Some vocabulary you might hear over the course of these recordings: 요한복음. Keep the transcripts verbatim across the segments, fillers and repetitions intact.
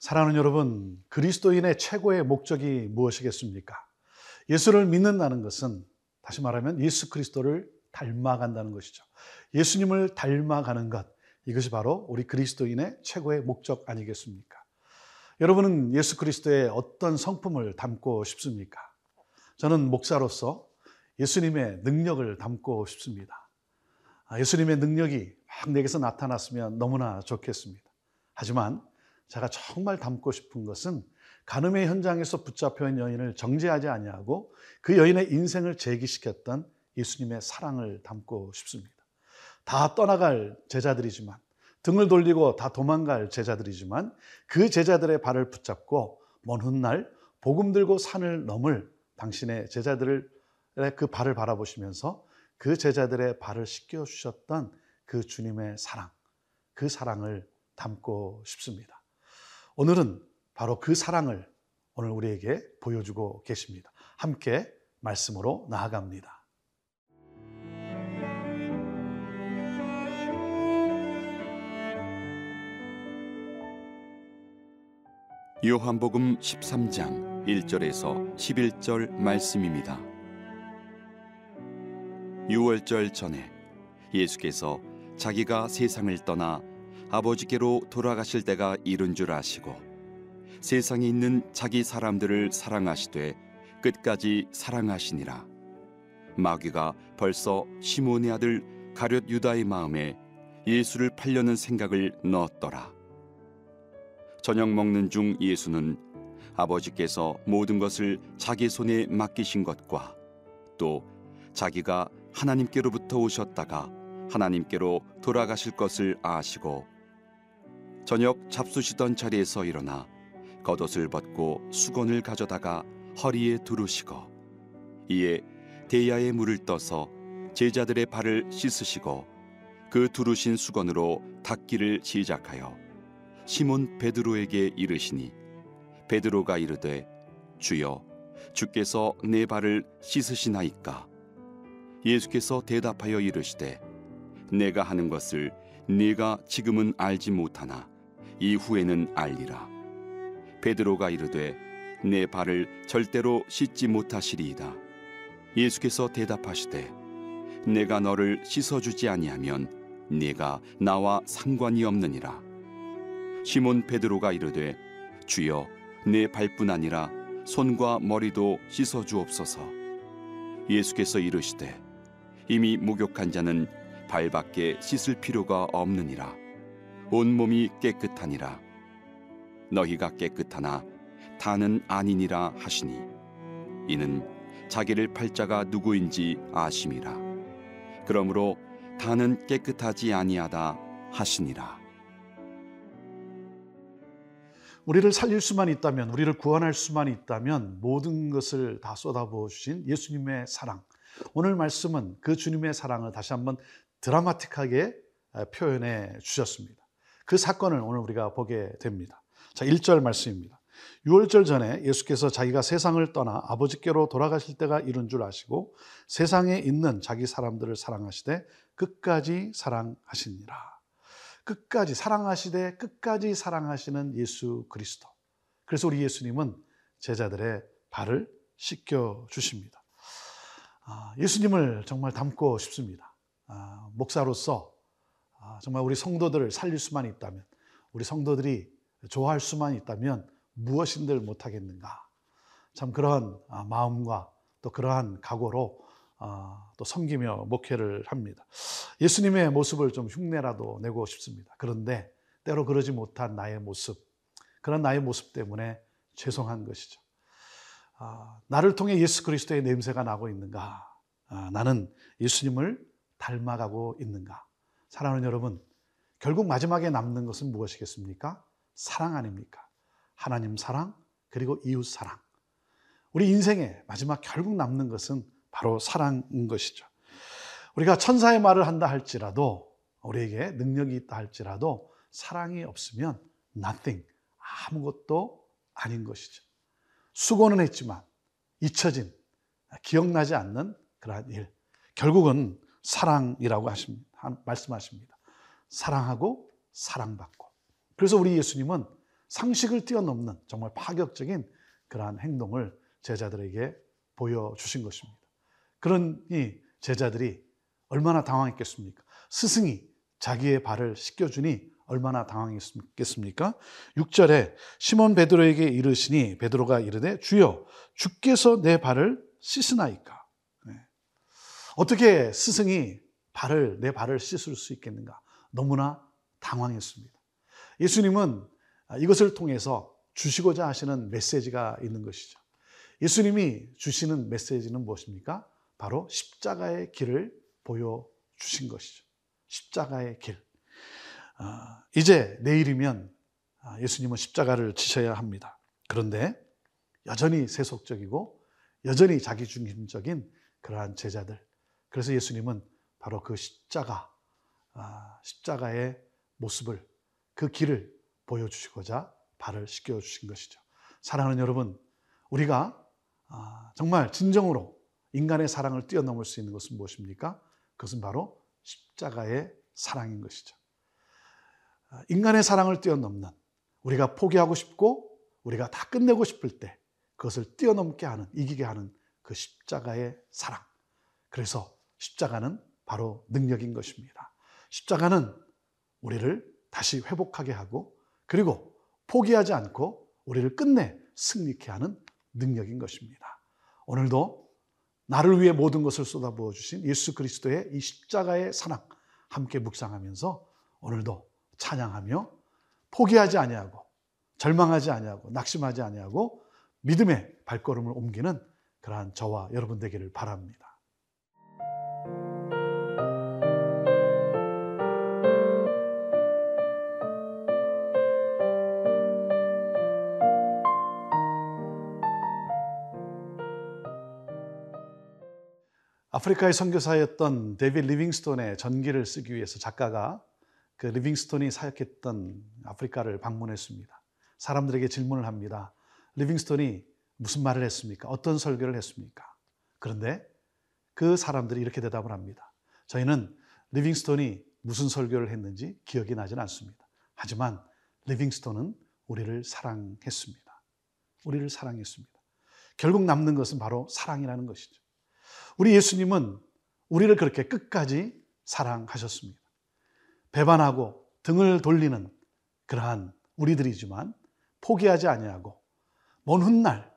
사랑하는 여러분, 그리스도인의 최고의 목적이 무엇이겠습니까? 예수를 믿는다는 것은 다시 말하면 예수 그리스도를 닮아간다는 것이죠. 예수님을 닮아가는 것, 이것이 바로 우리 그리스도인의 최고의 목적 아니겠습니까? 여러분은 예수 그리스도의 어떤 성품을 담고 싶습니까? 저는 목사로서 예수님의 능력을 담고 싶습니다. 예수님의 능력이 막 내게서 나타났으면 너무나 좋겠습니다. 하지만 제가 정말 담고 싶은 것은 간음의 현장에서 붙잡혀 있는 여인을 정죄하지 아니하고 그 여인의 인생을 재기시켰던 예수님의 사랑을 담고 싶습니다. 다 떠나갈 제자들이지만, 등을 돌리고 다 도망갈 제자들이지만, 그 제자들의 발을 붙잡고 먼 훗날 복음 들고 산을 넘을 당신의 제자들의 그 발을 바라보시면서 그 제자들의 발을 씻겨주셨던 그 주님의 사랑, 그 사랑을 담고 싶습니다. 오늘은 바로 그 사랑을 오늘 우리에게 보여주고 계십니다. 함께 말씀으로 나아갑니다. 요한복음 십삼 장 일 절에서 십일 절 말씀입니다. 유월절 전에 예수께서 자기가 세상을 떠나 아버지께로 돌아가실 때가 이른 줄 아시고 세상에 있는 자기 사람들을 사랑하시되 끝까지 사랑하시니라. 마귀가 벌써 시몬의 아들 가룟 유다의 마음에 예수를 팔려는 생각을 넣었더라. 저녁 먹는 중 예수는 아버지께서 모든 것을 자기 손에 맡기신 것과 또 자기가 하나님께로부터 오셨다가 하나님께로 돌아가실 것을 아시고 저녁 잡수시던 자리에서 일어나 겉옷을 벗고 수건을 가져다가 허리에 두르시고 이에 대야에 물을 떠서 제자들의 발을 씻으시고 그 두르신 수건으로 닦기를 시작하여 시몬 베드로에게 이르시니 베드로가 이르되 주여 주께서 내 발을 씻으시나이까? 예수께서 대답하여 이르시되 내가 하는 것을 네가 지금은 알지 못하나 이후에는 알리라. 베드로가 이르되 내 발을 절대로 씻지 못하시리이다. 예수께서 대답하시되 내가 너를 씻어주지 아니하면 네가 나와 상관이 없느니라. 시몬 베드로가 이르되 주여 내 발뿐 아니라 손과 머리도 씻어주옵소서. 예수께서 이르시되 이미 목욕한 자는 발밖에 씻을 필요가 없느니라. 온몸이 깨끗하니라. 너희가 깨끗하나 다는 아니니라 하시니 이는 자기를 팔자가 누구인지 아심이라. 그러므로 다는 깨끗하지 아니하다 하시니라. 우리를 살릴 수만 있다면, 우리를 구원할 수만 있다면 모든 것을 다 쏟아부어 주신 예수님의 사랑, 오늘 말씀은 그 주님의 사랑을 다시 한번 드라마틱하게 표현해 주셨습니다. 그 사건을 오늘 우리가 보게 됩니다. 자, 일 절 말씀입니다. 유월절 전에 예수께서 자기가 세상을 떠나 아버지께로 돌아가실 때가 이른 줄 아시고 세상에 있는 자기 사람들을 사랑하시되 끝까지 사랑하시니라. 끝까지 사랑하시되 끝까지 사랑하시는 예수 그리스도. 그래서 우리 예수님은 제자들의 발을 씻겨 주십니다. 예수님을 정말 닮고 싶습니다. 목사로서 정말 우리 성도들을 살릴 수만 있다면, 우리 성도들이 좋아할 수만 있다면 무엇인들 못하겠는가. 참 그러한 마음과 또 그러한 각오로 또 섬기며 목회를 합니다. 예수님의 모습을 좀 흉내라도 내고 싶습니다. 그런데 때로 그러지 못한 나의 모습, 그런 나의 모습 때문에 죄송한 것이죠. 나를 통해 예수 그리스도의 냄새가 나고 있는가? 나는 예수님을 닮아가고 있는가? 사랑하는 여러분, 결국 마지막에 남는 것은 무엇이겠습니까? 사랑 아닙니까? 하나님 사랑, 그리고 이웃 사랑. 우리 인생의 마지막 결국 남는 것은 바로 사랑인 것이죠. 우리가 천사의 말을 한다 할지라도, 우리에게 능력이 있다 할지라도 사랑이 없으면 nothing, 아무것도 아닌 것이죠. 수고는 했지만 잊혀진, 기억나지 않는 그러한 일, 결국은 사랑이라고 하십니다. 말씀하십니다. 사랑하고 사랑받고. 그래서 우리 예수님은 상식을 뛰어넘는 정말 파격적인 그러한 행동을 제자들에게 보여주신 것입니다. 그러니 제자들이 얼마나 당황했겠습니까? 스승이 자기의 발을 씻겨주니 얼마나 당황했겠습니까? 육 절에 시몬 베드로에게 이르시니 베드로가 이르되 주여 주께서 내 발을 씻으나이까. 네. 어떻게 스승이 발을 내 발을 씻을 수 있겠는가? 너무나 당황했습니다. 예수님은 이것을 통해서 주시고자 하시는 메시지가 있는 것이죠. 예수님이 주시는 메시지는 무엇입니까? 바로 십자가의 길을 보여주신 것이죠. 십자가의 길. 이제 내일이면 예수님은 십자가를 지셔야 합니다. 그런데 여전히 세속적이고 여전히 자기중심적인 그러한 제자들. 그래서 예수님은 바로 그 십자가, 십자가의 모습을, 그 길을 보여주시고자 발을 씻겨주신 것이죠. 사랑하는 여러분, 우리가 정말 진정으로 인간의 사랑을 뛰어넘을 수 있는 것은 무엇입니까? 그것은 바로 십자가의 사랑인 것이죠. 인간의 사랑을 뛰어넘는, 우리가 포기하고 싶고 우리가 다 끝내고 싶을 때 그것을 뛰어넘게 하는, 이기게 하는 그 십자가의 사랑. 그래서 십자가는 바로 능력인 것입니다. 십자가는 우리를 다시 회복하게 하고, 그리고 포기하지 않고 우리를 끝내 승리케 하는 능력인 것입니다. 오늘도 나를 위해 모든 것을 쏟아부어 주신 예수 그리스도의 이 십자가의 사랑 함께 묵상하면서 오늘도 찬양하며 포기하지 아니하고 절망하지 아니하고 낙심하지 아니하고 믿음의 발걸음을 옮기는 그러한 저와 여러분 되기를 바랍니다. 아프리카의 선교사였던 데이빗 리빙스톤의 전기를 쓰기 위해서 작가가 그 리빙스톤이 사역했던 아프리카를 방문했습니다. 사람들에게 질문을 합니다. 리빙스톤이 무슨 말을 했습니까? 어떤 설교를 했습니까? 그런데 그 사람들이 이렇게 대답을 합니다. 저희는 리빙스톤이 무슨 설교를 했는지 기억이 나진 않습니다. 하지만 리빙스톤은 우리를 사랑했습니다. 우리를 사랑했습니다. 결국 남는 것은 바로 사랑이라는 것이죠. 우리 예수님은 우리를 그렇게 끝까지 사랑하셨습니다. 배반하고 등을 돌리는 그러한 우리들이지만 포기하지 아니하고 먼 훗날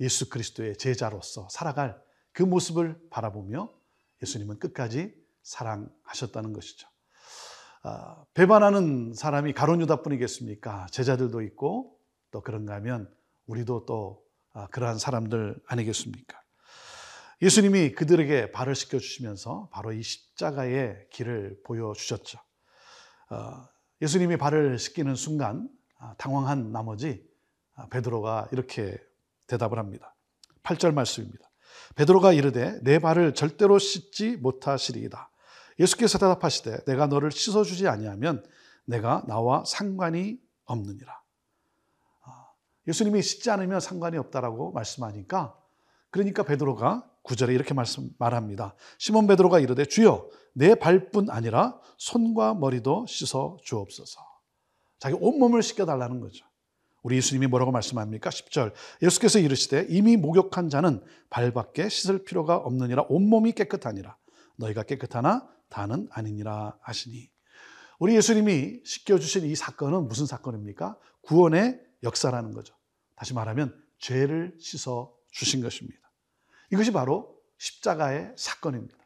예수 그리스도의 제자로서 살아갈 그 모습을 바라보며 예수님은 끝까지 사랑하셨다는 것이죠. 배반하는 사람이 가룟 유다뿐이겠습니까? 제자들도 있고 또 그런가 하면 우리도 또 그러한 사람들 아니겠습니까? 예수님이 그들에게 발을 씻겨주시면서 바로 이 십자가의 길을 보여주셨죠. 예수님이 발을 씻기는 순간 당황한 나머지 베드로가 이렇게 대답을 합니다. 팔 절 말씀입니다. 베드로가 이르되 내 발을 절대로 씻지 못하시리이다. 예수께서 대답하시되 내가 너를 씻어주지 아니하면 내가 나와 상관이 없느니라. 예수님이 씻지 않으면 상관이 없다라고 말씀하니까, 그러니까 베드로가 구 절에 이렇게 말씀, 말합니다. 시몬 베드로가 이르되 주여 내 발뿐 아니라 손과 머리도 씻어 주옵소서. 자기 온몸을 씻겨달라는 거죠. 우리 예수님이 뭐라고 말씀합니까? 십 절 예수께서 이르시되 이미 목욕한 자는 발밖에 씻을 필요가 없느니라. 온몸이 깨끗하니라. 너희가 깨끗하나 다는 아니니라 하시니. 우리 예수님이 씻겨주신 이 사건은 무슨 사건입니까? 구원의 역사라는 거죠. 다시 말하면 죄를 씻어 주신 것입니다. 이것이 바로 십자가의 사건입니다.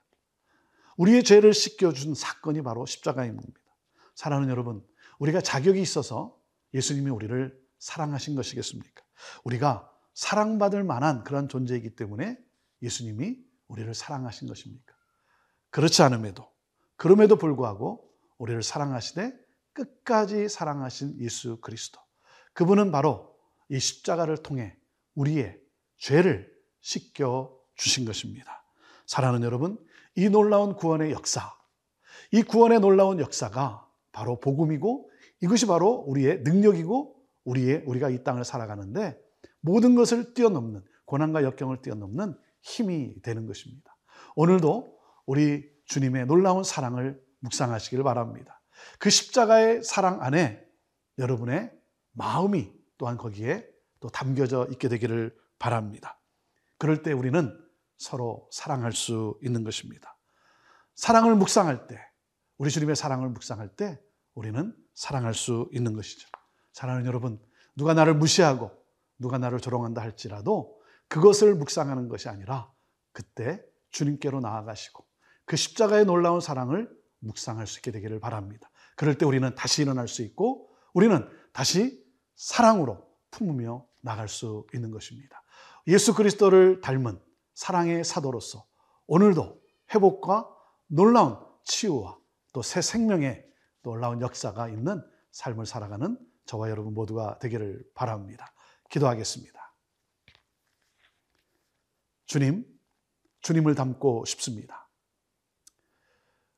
우리의 죄를 씻겨준 사건이 바로 십자가입니다. 사랑하는 여러분, 우리가 자격이 있어서 예수님이 우리를 사랑하신 것이겠습니까? 우리가 사랑받을 만한 그런 존재이기 때문에 예수님이 우리를 사랑하신 것입니까? 그렇지 않음에도, 그럼에도 불구하고 우리를 사랑하시되 끝까지 사랑하신 예수 그리스도. 그분은 바로 이 십자가를 통해 우리의 죄를 씻겨주신 것입니다. 사랑하는 여러분, 이 놀라운 구원의 역사, 이 구원의 놀라운 역사가 바로 복음이고, 이것이 바로 우리의 능력이고 우리의, 우리가 이 땅을 살아가는데 모든 것을 뛰어넘는, 고난과 역경을 뛰어넘는 힘이 되는 것입니다. 오늘도 우리 주님의 놀라운 사랑을 묵상하시길 바랍니다. 그 십자가의 사랑 안에 여러분의 마음이 또한 거기에 또 담겨져 있게 되기를 바랍니다. 그럴 때 우리는 서로 사랑할 수 있는 것입니다. 사랑을 묵상할 때, 우리 주님의 사랑을 묵상할 때 우리는 사랑할 수 있는 것이죠. 사랑하는 여러분, 누가 나를 무시하고 누가 나를 조롱한다 할지라도 그것을 묵상하는 것이 아니라 그때 주님께로 나아가시고 그 십자가의 놀라운 사랑을 묵상할 수 있게 되기를 바랍니다. 그럴 때 우리는 다시 일어날 수 있고 우리는 다시 사랑으로 품으며 나갈 수 있는 것입니다. 예수 그리스도를 닮은 사랑의 사도로서 오늘도 회복과 놀라운 치유와 또 새 생명의 놀라운 역사가 있는 삶을 살아가는 저와 여러분 모두가 되기를 바랍니다. 기도하겠습니다. 주님, 주님을 닮고 싶습니다.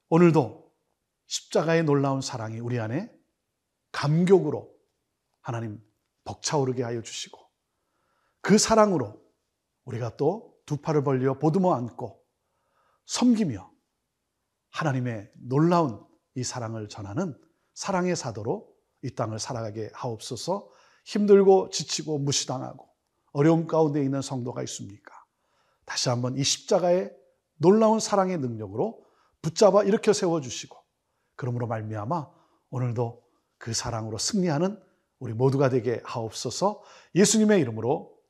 오늘도 십자가의 놀라운 사랑이 우리 안에 감격으로 하나님 벅차오르게 하여 주시고 그 사랑으로 우리가 또 두 팔을 벌려 보듬어 안고 섬기며 하나님의 놀라운 이 사랑을 전하는 사랑의 사도로 이 땅을 살아가게 하옵소서. 힘들고 지치고 무시당하고 어려움 가운데 있는 성도가 있습니까? 다시 한번 이 십자가의 놀라운 사랑의 능력으로 붙잡아 일으켜 세워주시고 그러므로 말미암아 오늘도 그 사랑으로 승리하는 우리 모두가 되게 하옵소서. 예수님의 이름으로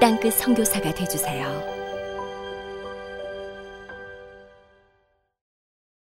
땅끝 선교사가 되어주세요.